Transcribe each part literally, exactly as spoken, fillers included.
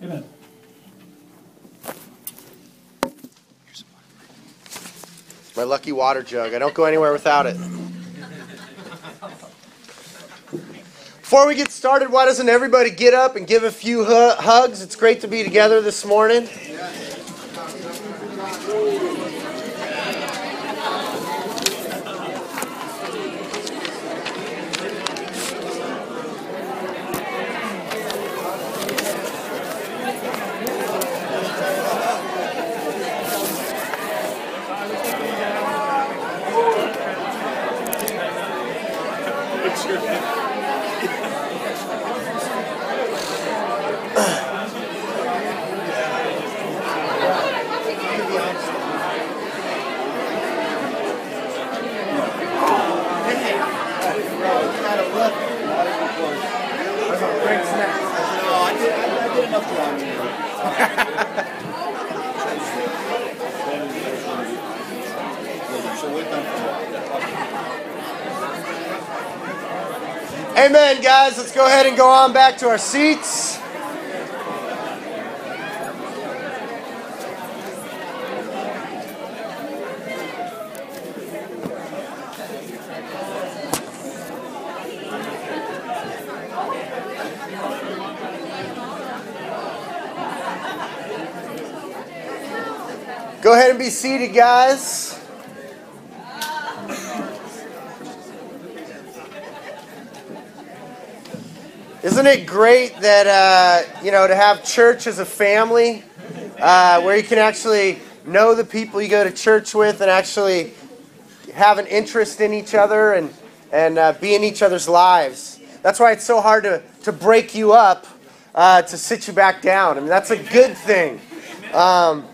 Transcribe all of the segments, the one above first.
Amen. My lucky water jug. I don't go anywhere without it. Before we get started, why doesn't everybody get up and give a few hu- hugs? It's great to be together this morning. Amen, guys. Let's go ahead and go on back to our seats. Go ahead and be seated, guys. Isn't it great that, uh, you know, to have church as a family, uh, where you can actually know the people you go to church with and actually have an interest in each other and, and uh, be in each other's lives. That's why it's so hard to, to break you up, uh, to sit you back down. I mean, that's a good thing. Um,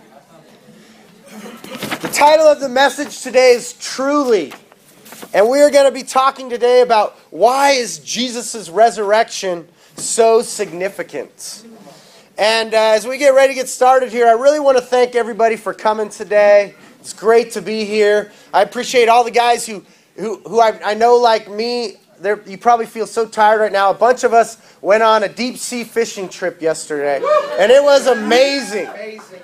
the title of the message today is Truly. And we are going to be talking today about why is Jesus' resurrection so significant. And uh, as we get ready to get started here, I really want to thank everybody for coming today. It's great to be here. I appreciate all the guys who, who, who I, I know like me, you probably feel so tired right now. A bunch of us went on a deep-sea fishing trip yesterday, and it was amazing.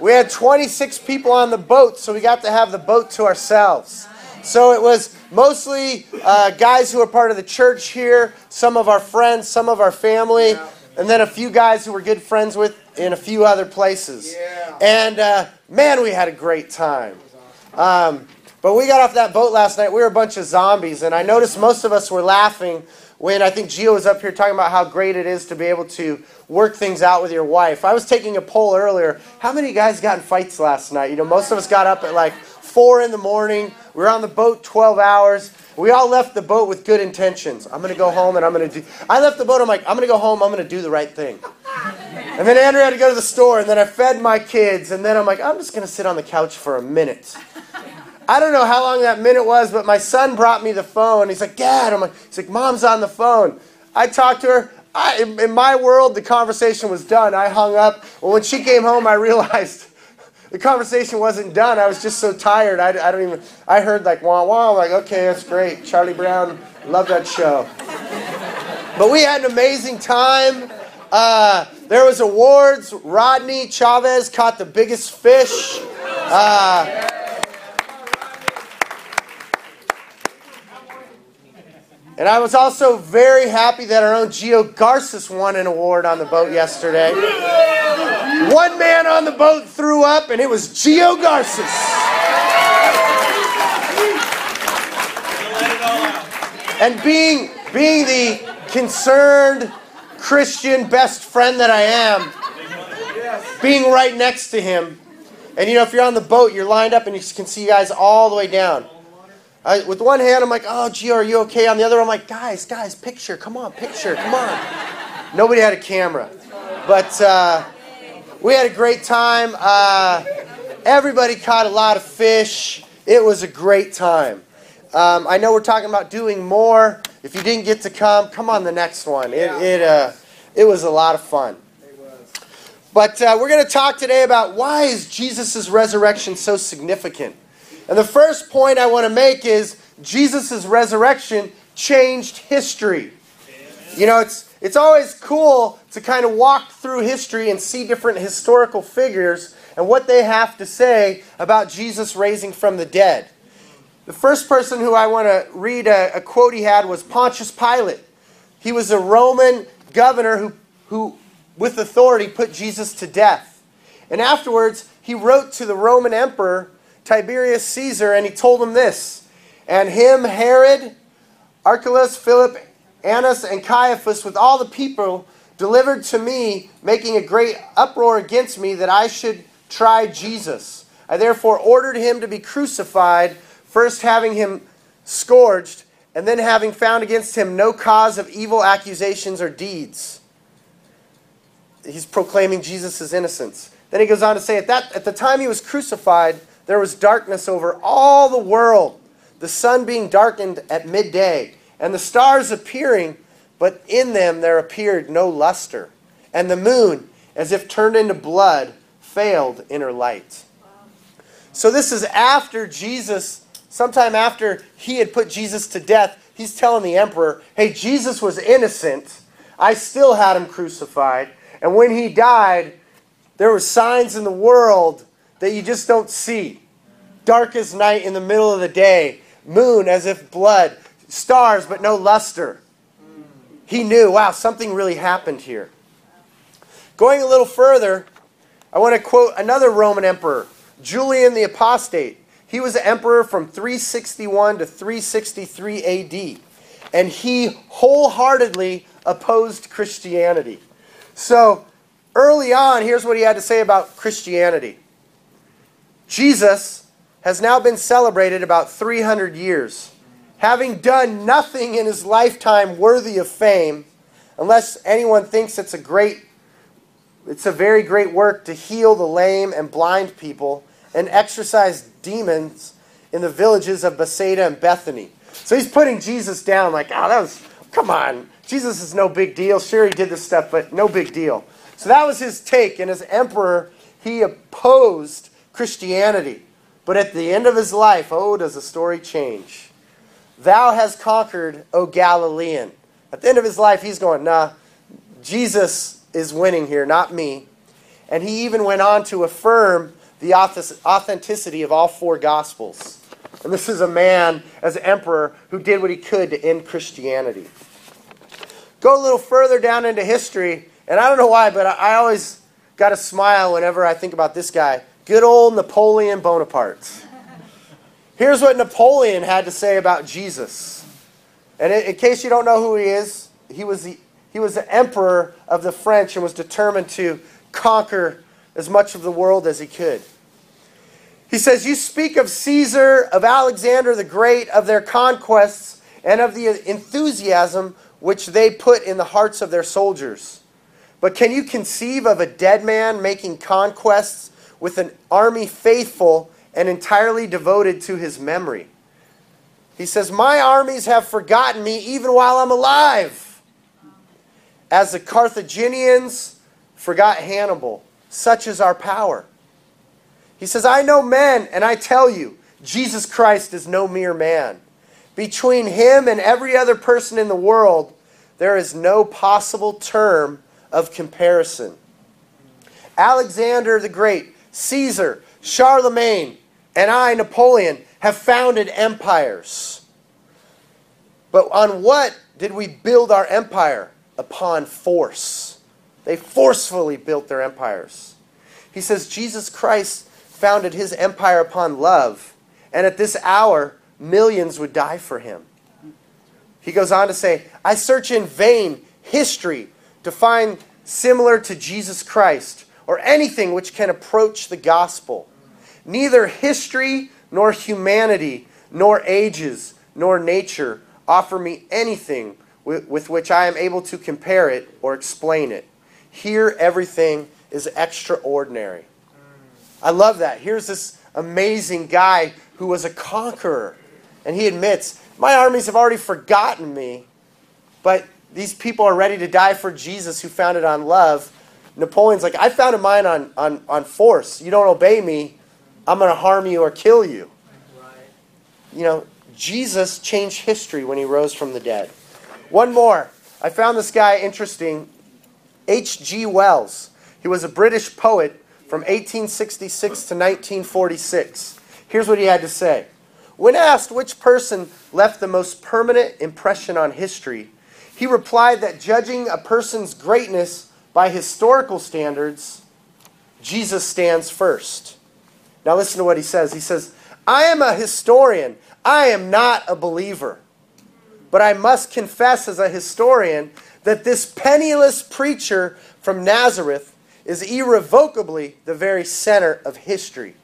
We had twenty-six people on the boat, so we got to have the boat to ourselves. So it was mostly uh, guys who are part of the church here, some of our friends, some of our family, yeah. And then a few guys who we're good friends with in a few other places. Yeah. And uh, man, we had a great time. Um, but we got off that boat last night. We were a bunch of zombies, and I noticed most of us were laughing when I think Gio was up here talking about how great it is to be able to work things out with your wife. I was taking a poll earlier. How many guys got in fights last night? You know, most of us got up at like four in the morning. We were on the boat twelve hours. We all left the boat with good intentions. I'm going to go home and I'm going to do... I left the boat, I'm like, I'm going to go home, I'm going to do the right thing. And then Andrea had to go to the store, and then I fed my kids, and then I'm like, I'm just going to sit on the couch for a minute. I don't know how long that minute was, but my son brought me the phone. He's like, Dad, I'm like, he's like, Mom's on the phone. I talked to her. I, in, in my world, the conversation was done. I hung up. Well, when she came home, I realized... the conversation wasn't done. I was just so tired. I, I don't even, I heard like wah wah. I'm like, okay, that's great. Charlie Brown, love that show. But we had an amazing time. Uh, there was awards. Rodney Chavez caught the biggest fish. Uh, and I was also very happy that our own Gio Garces won an award on the boat yesterday. One man on the boat threw up, and it was Gio Garces. And being, being the concerned Christian best friend that I am, being right next to him, and you know, if you're on the boat, you're lined up, and you can see guys all the way down. I, with one hand, I'm like, oh, Gio, are you okay? On the other, I'm like, guys, guys, picture, come on, picture, come on. Nobody had a camera. But... Uh, we had a great time. Uh, everybody caught a lot of fish. It was a great time. Um, I know we're talking about doing more. If you didn't get to come, come on the next one. It it uh, it was a lot of fun. But uh, we're going to talk today about why is Jesus' resurrection so significant. And the first point I want to make is Jesus' resurrection changed history. You know, it's It's always cool to kind of walk through history and see different historical figures and what they have to say about Jesus raising from the dead. The first person who I want to read a, a quote he had was Pontius Pilate. He was a Roman governor who, who, with authority, put Jesus to death. And afterwards, he wrote to the Roman emperor, Tiberius Caesar, and he told him this, "And him, Herod, Archelaus, Philip, Annas, and Caiaphas, with all the people, delivered to me, making a great uproar against me, that I should try Jesus. I therefore ordered him to be crucified, first having him scourged, and then having found against him no cause of evil accusations or deeds." He's proclaiming Jesus' innocence. Then he goes on to say, at that, at the time he was crucified, there was darkness over all the world, the sun being darkened at midday, and the stars appearing, but in them there appeared no luster. And the moon, as if turned into blood, failed in her light. So this is after Jesus, sometime after he had put Jesus to death, he's telling the emperor, hey, Jesus was innocent. I still had him crucified. And when he died, there were signs in the world that you just don't see. Dark as night in the middle of the day. Moon as if blood. Stars, but no luster. He knew, wow, something really happened here. Going a little further, I want to quote another Roman emperor, Julian the Apostate. He was the emperor from three sixty-one to three sixty-three A D, and he wholeheartedly opposed Christianity. So, early on, here's what he had to say about Christianity. Jesus has now been celebrated about three hundred years. Having done nothing in his lifetime worthy of fame, unless anyone thinks it's a great, it's a very great work to heal the lame and blind people and exorcise demons in the villages of Bethsaida and Bethany. So he's putting Jesus down like, oh, that was, come on. Jesus is no big deal. Sure, he did this stuff, but no big deal. So that was his take. And as emperor, he opposed Christianity. But at the end of his life, oh, does the story change. Thou hast conquered, O Galilean. At the end of his life, he's going, nah, Jesus is winning here, not me. And he even went on to affirm the authenticity of all four Gospels. And this is a man, as emperor, who did what he could to end Christianity. Go a little further down into history, and I don't know why, but I always got a smile whenever I think about this guy. Good old Napoleon Bonaparte. Here's what Napoleon had to say about Jesus. And in, in case you don't know who he is, he was, the, he was the emperor of the French and was determined to conquer as much of the world as he could. He says, "You speak of Caesar, of Alexander the Great, of their conquests, and of the enthusiasm which they put in the hearts of their soldiers. But can you conceive of a dead man making conquests with an army faithful and entirely devoted to his memory?" He says, "My armies have forgotten me even while I'm alive. As the Carthaginians forgot Hannibal, such is our power." He says, "I know men, and I tell you, Jesus Christ is no mere man. Between him and every other person in the world, there is no possible term of comparison. Alexander the Great, Caesar, Charlemagne, and I, Napoleon, have founded empires. But on what did we build our empire? Upon force." They forcefully built their empires. He says, "Jesus Christ founded his empire upon love, and at this hour, millions would die for him." He goes on to say, "I search in vain history to find similar to Jesus Christ, or anything which can approach the gospel. Neither history, nor humanity, nor ages, nor nature offer me anything with, with which I am able to compare it or explain it. Here everything is extraordinary." I love that. Here's this amazing guy who was a conqueror. And he admits, my armies have already forgotten me, but these people are ready to die for Jesus who founded on love. Napoleon's like, I founded mine on, on, on force. You don't obey me, I'm going to harm you or kill you. Right. You know, Jesus changed history when he rose from the dead. One more. I found this guy interesting, H G Wells. He was a British poet from eighteen sixty-six to nineteen forty-six. Here's what he had to say. When asked which person left the most permanent impression on history, he replied that judging a person's greatness by historical standards, Jesus stands first. Now listen to what he says. He says, I am a historian. I am not a believer. But I must confess as a historian that this penniless preacher from Nazareth is irrevocably the very center of history.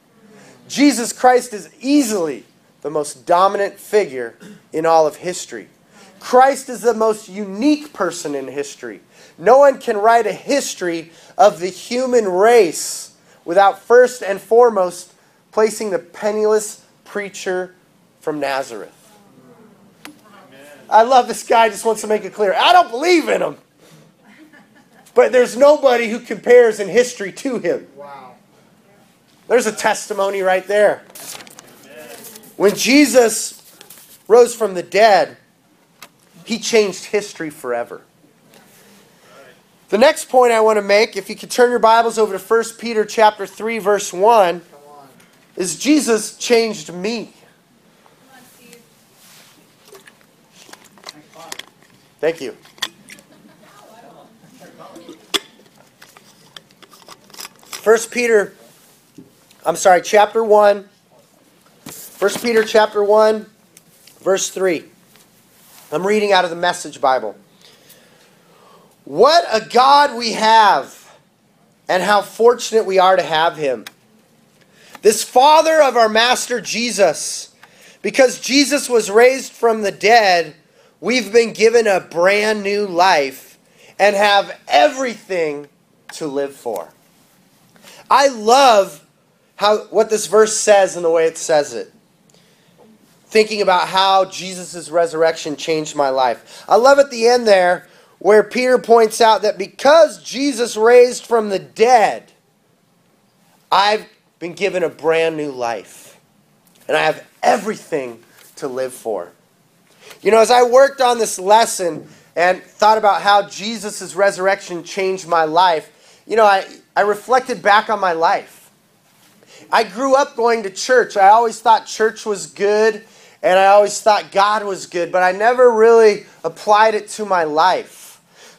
Jesus Christ is easily the most dominant figure in all of history. Christ is the most unique person in history. No one can write a history of the human race without first and foremost placing the penniless preacher from Nazareth. I love this guy, just wants to make it clear. I don't believe in him. But there's nobody who compares in history to him. Wow. There's a testimony right there. When Jesus rose from the dead, he changed history forever. The next point I want to make, if you could turn your Bibles over to First Peter chapter three, verse one, is Jesus changed me. Thank you. First Peter, I'm sorry, chapter one. First Peter chapter one, verse three. I'm reading out of the Message Bible. What a God we have, and how fortunate we are to have him. This Father of our Master Jesus, because Jesus was raised from the dead, we've been given a brand new life and have everything to live for. I love how what this verse says and the way it says it. Thinking about how Jesus' resurrection changed my life. I love at the end there where Peter points out that because Jesus raised from the dead, I've been given a brand new life. And I have everything to live for. You know, as I worked on this lesson and thought about how Jesus' resurrection changed my life, you know, I, I reflected back on my life. I grew up going to church. I always thought church was good, and I always thought God was good, but I never really applied it to my life.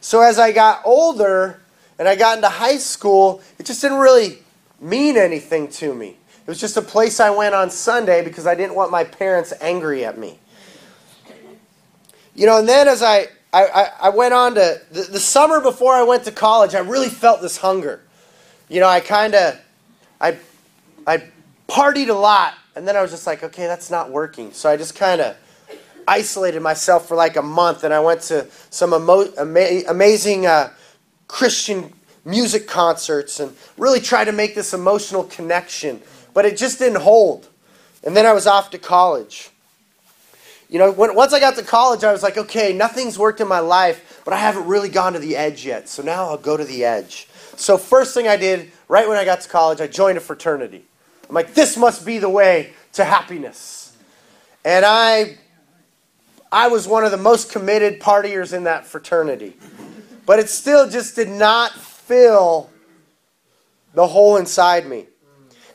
So as I got older and I got into high school, it just didn't really mean anything to me. It was just a place I went on Sunday because I didn't want my parents angry at me. You know, and then as I, I, I went on to, the, the summer before I went to college, I really felt this hunger. You know, I kind of, I, I partied a lot, and then I was just like, okay, that's not working. So I just kind of isolated myself for like a month, and I went to some emo- ama- amazing uh, Christian music concerts and really tried to make this emotional connection, but it just didn't hold. And then I was off to college. You know, when, once I got to college, I was like, okay, nothing's worked in my life, but I haven't really gone to the edge yet, so now I'll go to the edge. So first thing I did, right when I got to college, I joined a fraternity. I'm like, this must be the way to happiness. And I, I was one of the most committed partiers in that fraternity. But it still just did not fill the hole inside me.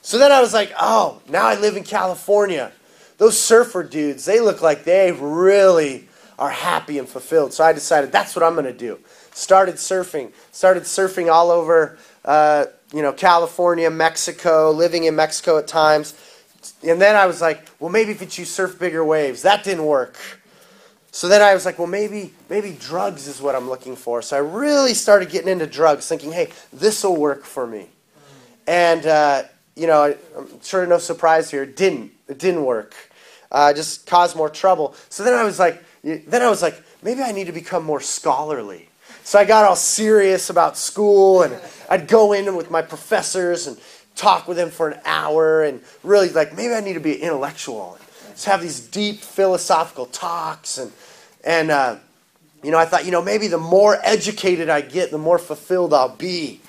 So then I was like, oh, now I live in California. Those surfer dudes, they look like they really are happy and fulfilled. So I decided that's what I'm going to do. Started surfing. Started surfing all over, uh, you know, California, Mexico, living in Mexico at times. And then I was like, well, maybe if you choose surf bigger waves. That didn't work. So then I was like, well, maybe maybe drugs is what I'm looking for. So I really started getting into drugs, thinking, hey, this will work for me. And, uh, you know, I, I'm sure no surprise here, it didn't. It didn't work. Uh, just caused more trouble. So then I was like, then I was like, maybe I need to become more scholarly. So I got all serious about school, and I'd go in with my professors and talk with them for an hour, and really like maybe I need to be an intellectual. And just have these deep philosophical talks, and and uh, you know I thought you know maybe the more educated I get, the more fulfilled I'll be.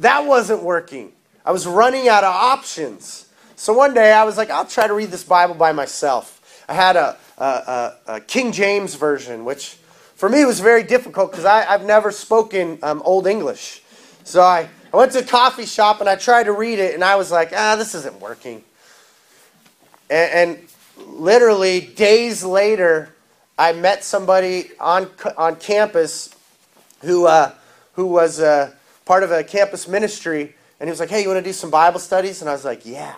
That wasn't working. I was running out of options. So one day I was like, I'll try to read this Bible by myself. I had a, a, a, a King James version, which For me, it was very difficult because I've never spoken um, Old English. So I, I went to a coffee shop and I tried to read it, and I was like, ah, this isn't working. And, and literally days later, I met somebody on on campus who uh, who was uh, part of a campus ministry, and he was like, hey, you want to do some Bible studies? And I was like, yeah.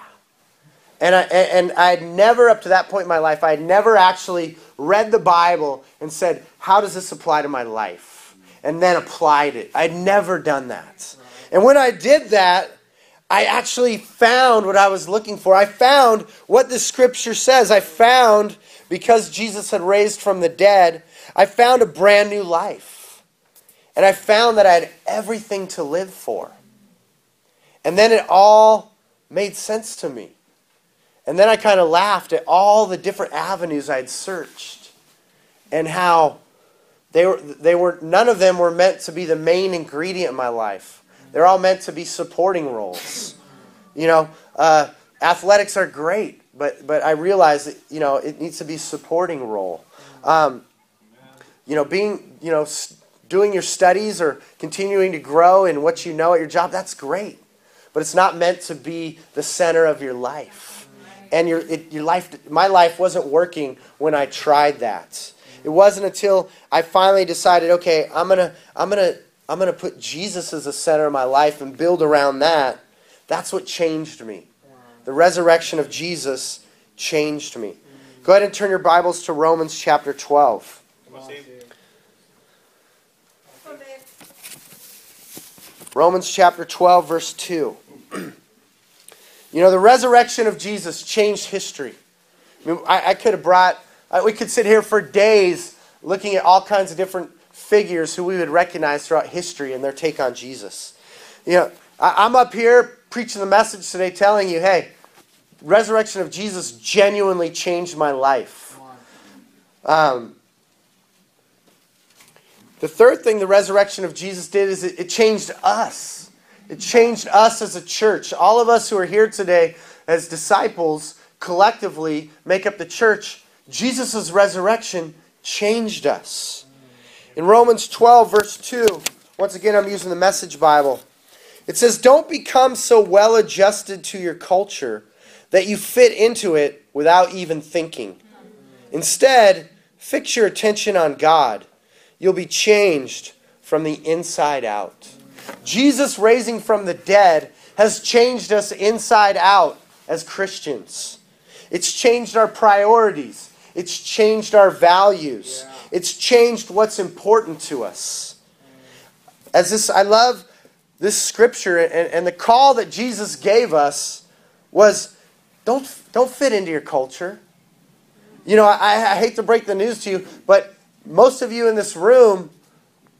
And I and I had never, up to that point in my life, I had never actually read the Bible and said, how does this apply to my life? And then applied it. I'd never done that. And when I did that, I actually found what I was looking for. I found what the Scripture says. I found, because Jesus had raised from the dead, I found a brand new life. And I found that I had everything to live for. And then it all made sense to me. And then I kind of laughed at all the different avenues I had searched and how they were, they were, none of them were meant to be the main ingredient in my life. They're all meant to be supporting roles. You know, uh, athletics are great, but, but I realized that, you know, it needs to be supporting role. Um, you know, being, you know, doing your studies or continuing to grow in what you know at your job, that's great. But it's not meant to be the center of your life. And your it, your life, my life wasn't working when I tried that. It wasn't until I finally decided, okay, I'm gonna, I'm gonna, I'm gonna put Jesus as the center of my life and build around that. That's what changed me. The resurrection of Jesus changed me. Go ahead and turn your Bibles to Romans chapter twelve. Romans chapter twelve, verse two. You know, the resurrection of Jesus changed history. I mean, I, I could have brought, I, we could sit here for days looking at all kinds of different figures who we would recognize throughout history and their take on Jesus. You know, I, I'm up here preaching the message today telling you, hey, the resurrection of Jesus genuinely changed my life. Um, the third thing the resurrection of Jesus did is it, it changed us. It changed us as a church. All of us who are here today as disciples collectively make up the church. Jesus' resurrection changed us. In Romans twelve, verse two, once again I'm using the Message Bible. It says, don't become so well adjusted to your culture that you fit into it without even thinking. Instead, fix your attention on God. You'll be changed from the inside out. Jesus raising from the dead has changed us inside out as Christians. It's changed our priorities. It's changed our values. Yeah. It's changed what's important to us. As this, I love this scripture, and, and the call that Jesus gave us was, don't, don't fit into your culture. You know, I, I hate to break the news to you, but most of you in this room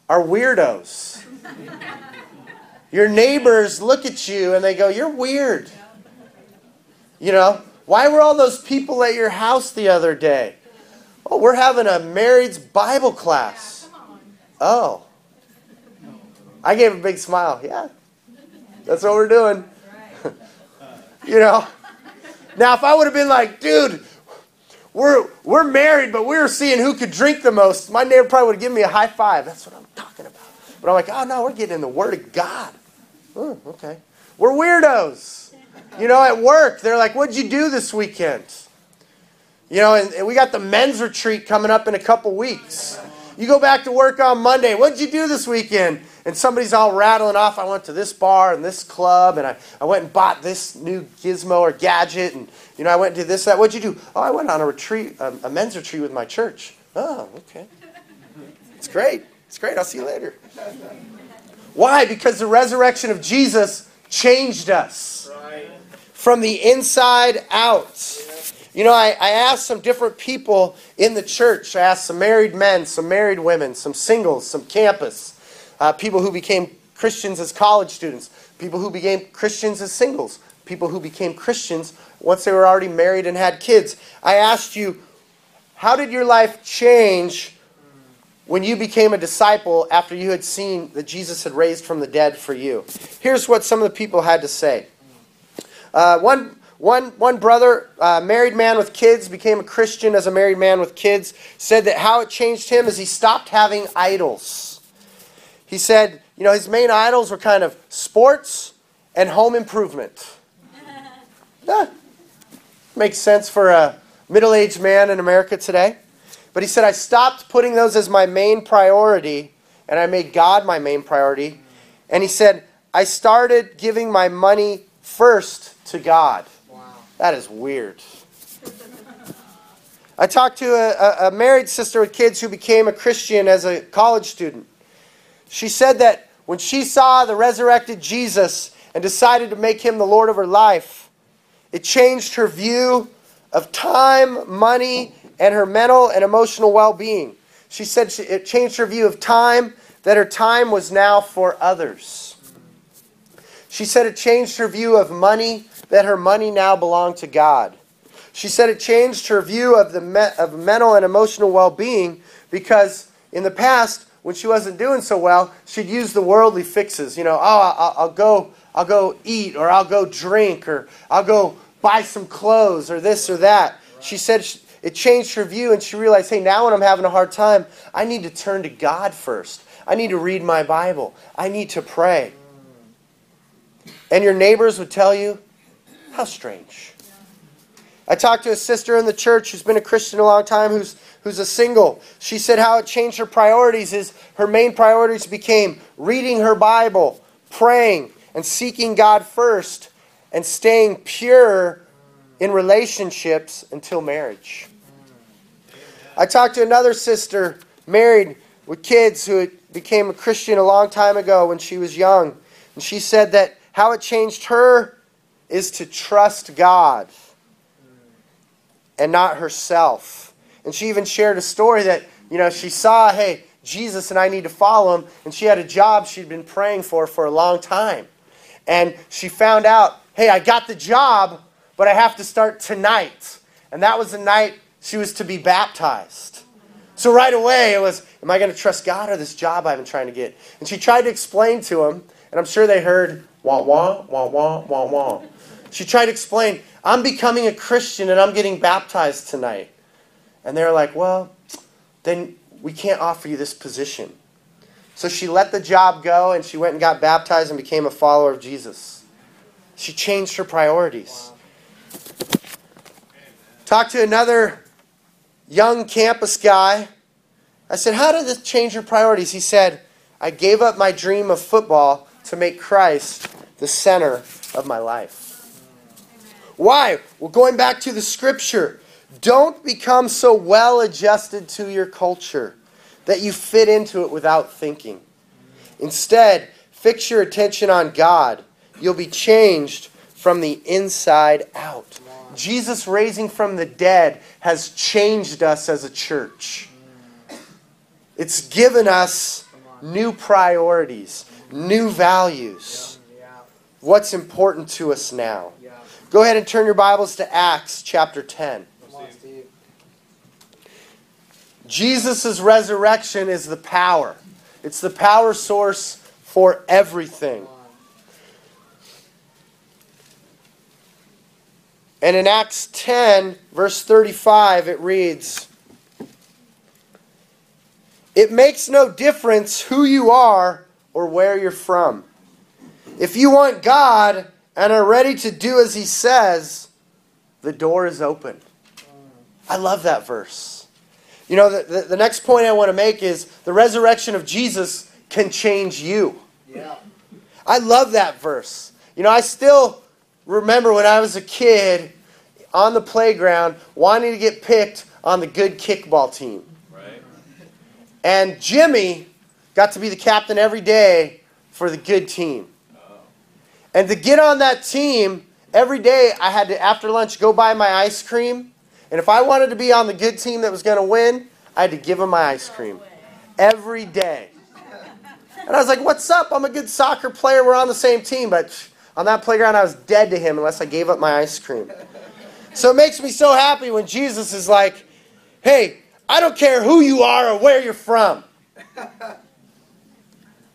are weirdos. Your neighbors look at you and they go, you're weird. You know, why were all those people at your house the other day? Oh, we're having a married's Bible class. Oh. I gave a big smile. Yeah, that's what we're doing. You know, now if I would have been like, dude, we're, we're married, but we were seeing who could drink the most, my neighbor probably would have given me a high five. That's what I'm talking about. But I'm like, oh, no, we're getting in the Word of God. Oh, okay. We're weirdos. You know, at work, they're like, what'd you do this weekend? You know, and, and we got the men's retreat coming up in a couple weeks. You go back to work on Monday, what'd you do this weekend? And somebody's all rattling off, I went to this bar and this club, and I, I went and bought this new gizmo or gadget, and, you know, I went and did this, that. What'd you do? Oh, I went on a retreat, a, a men's retreat with my church. Oh, okay. It's great. It's great. I'll see you later. Why? Because the resurrection of Jesus changed us from the inside out. You know, I, I asked some different people in the church. I asked some married men, some married women, some singles, some campus, uh, people who became Christians as college students, people who became Christians as singles, people who became Christians once they were already married and had kids. I asked you, how did your life change when you became a disciple after you had seen that Jesus had raised from the dead for you? Here's what some of the people had to say. Uh, one, One, one brother, uh, married man with kids, became a Christian as a married man with kids, said that how it changed him is he stopped having idols. He said, you know, his main idols were kind of sports and home improvement. That makes sense for a middle-aged man in America today. But he said, I stopped putting those as my main priority, and I made God my main priority. And he said, I started giving my money first to God. That is weird. I talked to a, a married sister with kids who became a Christian as a college student. She said that when she saw the resurrected Jesus and decided to make him the Lord of her life, it changed her view of time, money, and her mental and emotional well-being. She said she, it changed her view of time, that her time was now for others. She said it changed her view of money, that her money now belonged to God. She said it changed her view of the me- of mental and emotional well-being, because in the past, when she wasn't doing so well, she'd use the worldly fixes. You know, oh, I'll, I'll go, I'll go eat, or I'll go drink, or I'll go buy some clothes, or this or that. She said she, it changed her view, and she realized, hey, now when I'm having a hard time, I need to turn to God first. I need to read my Bible. I need to pray. And your neighbors would tell you, how strange. I talked to a sister in the church who's been a Christian a long time, who's who's a single. She said how it changed her priorities is her main priorities became reading her Bible, praying, and seeking God first, and staying pure in relationships until marriage. I talked to another sister, married with kids, who became a Christian a long time ago when she was young. And she said that how it changed her is to trust God and not herself. And she even shared a story that, you know, she saw, hey, Jesus and I need to follow him. And she had a job she'd been praying for for a long time. And she found out, hey, I got the job, but I have to start tonight. And that was the night she was to be baptized. So right away it was, am I going to trust God or this job I've been trying to get? And she tried to explain to him, and I'm sure they heard, wah, wah, wah, wah, wah, wah. She tried to explain, I'm becoming a Christian and I'm getting baptized tonight. And they're like, well, then we can't offer you this position. So she let the job go, and she went and got baptized and became a follower of Jesus. She changed her priorities. Wow. Talked to another young campus guy. I said, how did this change your priorities? He said, I gave up my dream of football to make Christ the center of my life. Why? Well, going back to the scripture, don't become so well adjusted to your culture that you fit into it without thinking. Instead, fix your attention on God. You'll be changed from the inside out. Jesus raising from the dead has changed us as a church. It's given us new priorities, new values. What's important to us now? Go ahead and turn your Bibles to Acts chapter ten. Jesus' resurrection is the power. It's the power source for everything. And in Acts ten, verse thirty-five, it reads, it makes no difference who you are or where you're from. If you want God and are ready to do as he says, the door is open. I love that verse. You know, the, the, the next point I want to make is the resurrection of Jesus can change you. Yeah. I love that verse. You know, I still remember when I was a kid on the playground wanting to get picked on the good kickball team. Right. And Jimmy got to be the captain every day for the good team. And to get on that team, every day I had to, after lunch, go buy my ice cream. And if I wanted to be on the good team that was going to win, I had to give them my ice cream every day. And I was like, what's up? I'm a good soccer player. We're on the same team. But on that playground, I was dead to him unless I gave up my ice cream. So it makes me so happy when Jesus is like, hey, I don't care who you are or where you're from.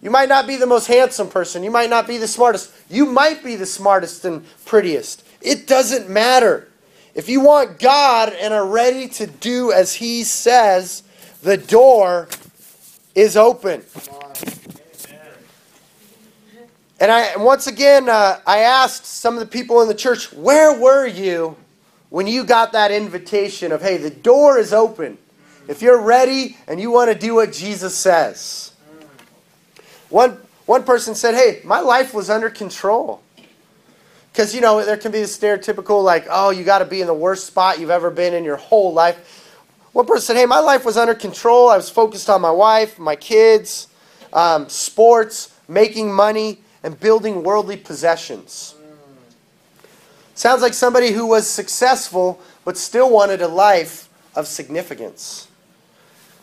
You might not be the most handsome person. You might not be the smartest. You might be the smartest and prettiest It doesn't matter. If you want God and are ready to do as He says, the door is open. And I once again, uh, I asked some of the people in the church, where were you when you got that invitation of, hey, the door is open. If you're ready and you want to do what Jesus says. One, one person said, hey, my life was under control. Because, you know, there can be this stereotypical like, oh, you got to be in the worst spot you've ever been in your whole life. One person said, hey, my life was under control. I was focused on my wife, my kids, um, sports, making money, and building worldly possessions. Sounds like somebody who was successful but still wanted a life of significance.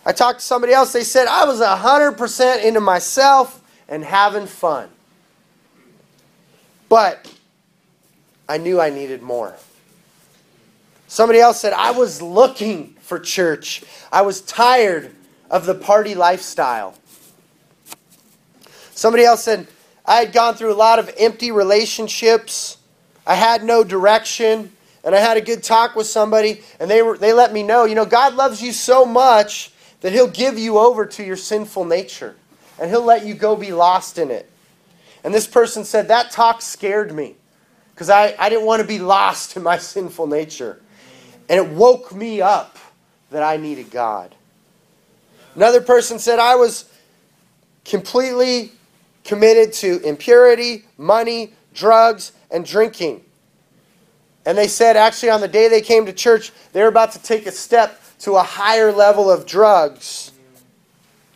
I talked to somebody else. They said, I was one hundred percent into myself and having fun. But I knew I needed more. Somebody else said, I was looking for church. I was tired of the party lifestyle. Somebody else said, I had gone through a lot of empty relationships. I had no direction. And I had a good talk with somebody. And they were, they let me know, you know, God loves you so much that He'll give you over to your sinful nature. And He'll let you go be lost in it. And this person said, that talk scared me. Because I, I didn't want to be lost in my sinful nature. And it woke me up that I needed God. Another person said, I was completely committed to impurity, money, drugs, and drinking. And they said, actually, on the day they came to church, they were about to take a step to a higher level of drugs.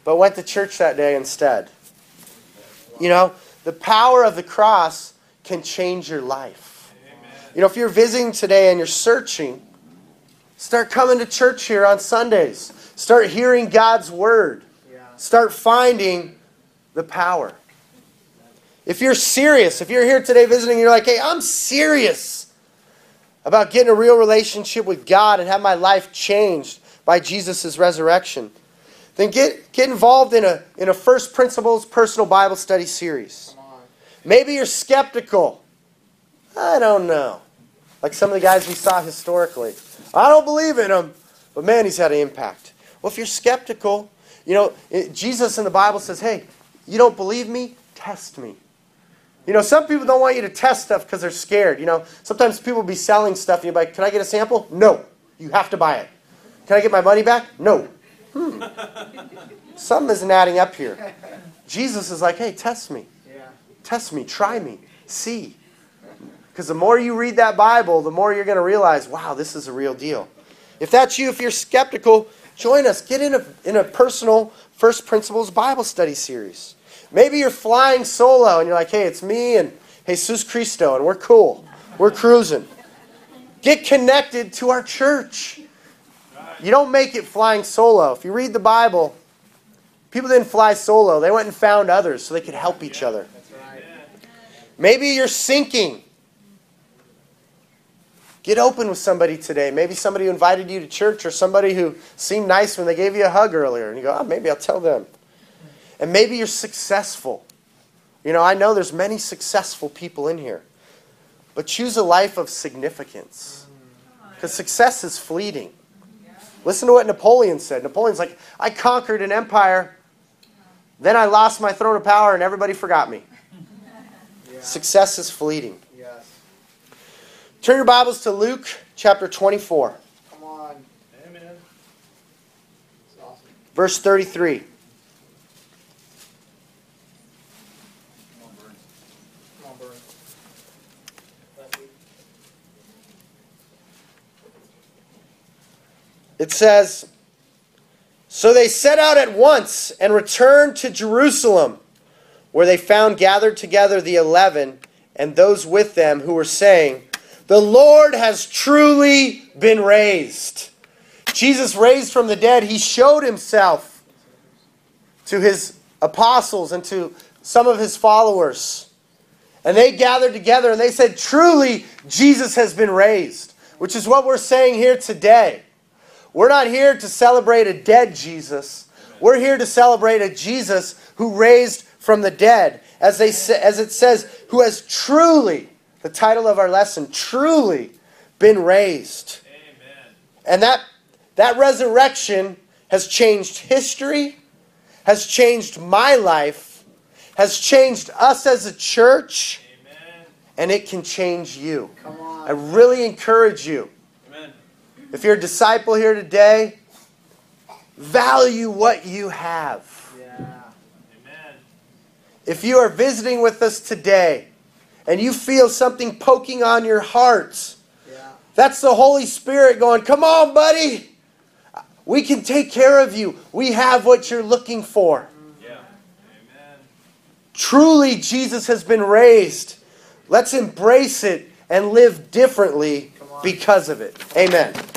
But went to church that day instead. You know, the power of the cross can change your life. Amen. You know, if you're visiting today and you're searching, start coming to church here on Sundays. Start hearing God's Word. Yeah. Start finding the power. If you're serious, if you're here today visiting, you're like, hey, I'm serious about getting a real relationship with God and have my life changed by Jesus' resurrection, then get, get involved in a, in a First Principles Personal Bible Study Series. Maybe you're skeptical. I don't know. Like some of the guys we saw historically. I don't believe in him, but man, he's had an impact. Well, if you're skeptical, you know, it, Jesus in the Bible says, hey, you don't believe me? Test me. You know, some people don't want you to test stuff because they're scared. You know, sometimes people be selling stuff and you're like, can I get a sample? No. You have to buy it. Can I get my money back? No. Hmm. Something isn't adding up here. Jesus is like, hey, test me. Test me, try me, see. Because the more you read that Bible, the more you're going to realize, wow, this is a real deal. If that's you, if you're skeptical, join us. Get in a, in a personal First Principles Bible Study Series. Maybe you're flying solo and you're like, hey, it's me and Jesus Cristo and we're cool. We're cruising. Get connected to our church. You don't make it flying solo. If you read the Bible, people didn't fly solo. They went and found others so they could help each other. Maybe you're sinking. Get open with somebody today. Maybe somebody who invited you to church or somebody who seemed nice when they gave you a hug earlier. And you go, oh, maybe I'll tell them. And maybe you're successful. You know, I know there's many successful people in here. But choose a life of significance. Because success is fleeting. Listen to what Napoleon said. Napoleon's like, I conquered an empire. Then I lost my throne of power and everybody forgot me. Success is fleeting. Yes. Turn your Bibles to Luke chapter twenty-four. Come on. Amen. That's awesome. Verse thirty-three. Come on, Bernie. It says, so they set out at once and returned to Jerusalem, where they found gathered together the eleven and those with them who were saying, the Lord has truly been raised. Jesus raised from the dead. He showed himself to his apostles and to some of his followers. And they gathered together and they said, truly, Jesus has been raised, which is what we're saying here today. We're not here to celebrate a dead Jesus. We're here to celebrate a Jesus who raised from the dead, as they as it says, who has truly the title of our lesson, truly been raised. Amen. And that, that resurrection has changed history, has changed my life, has changed us as a church, Amen. And it can change you. Come on. I really encourage you. Amen. If you're a disciple here today, value what you have. Yeah. Amen. If you are visiting with us today and you feel something poking on your heart, yeah. that's the Holy Spirit going, come on, buddy. We can take care of you. We have what you're looking for. Yeah. Amen. Truly, Jesus has been raised. Let's embrace it and live differently because of it. Amen.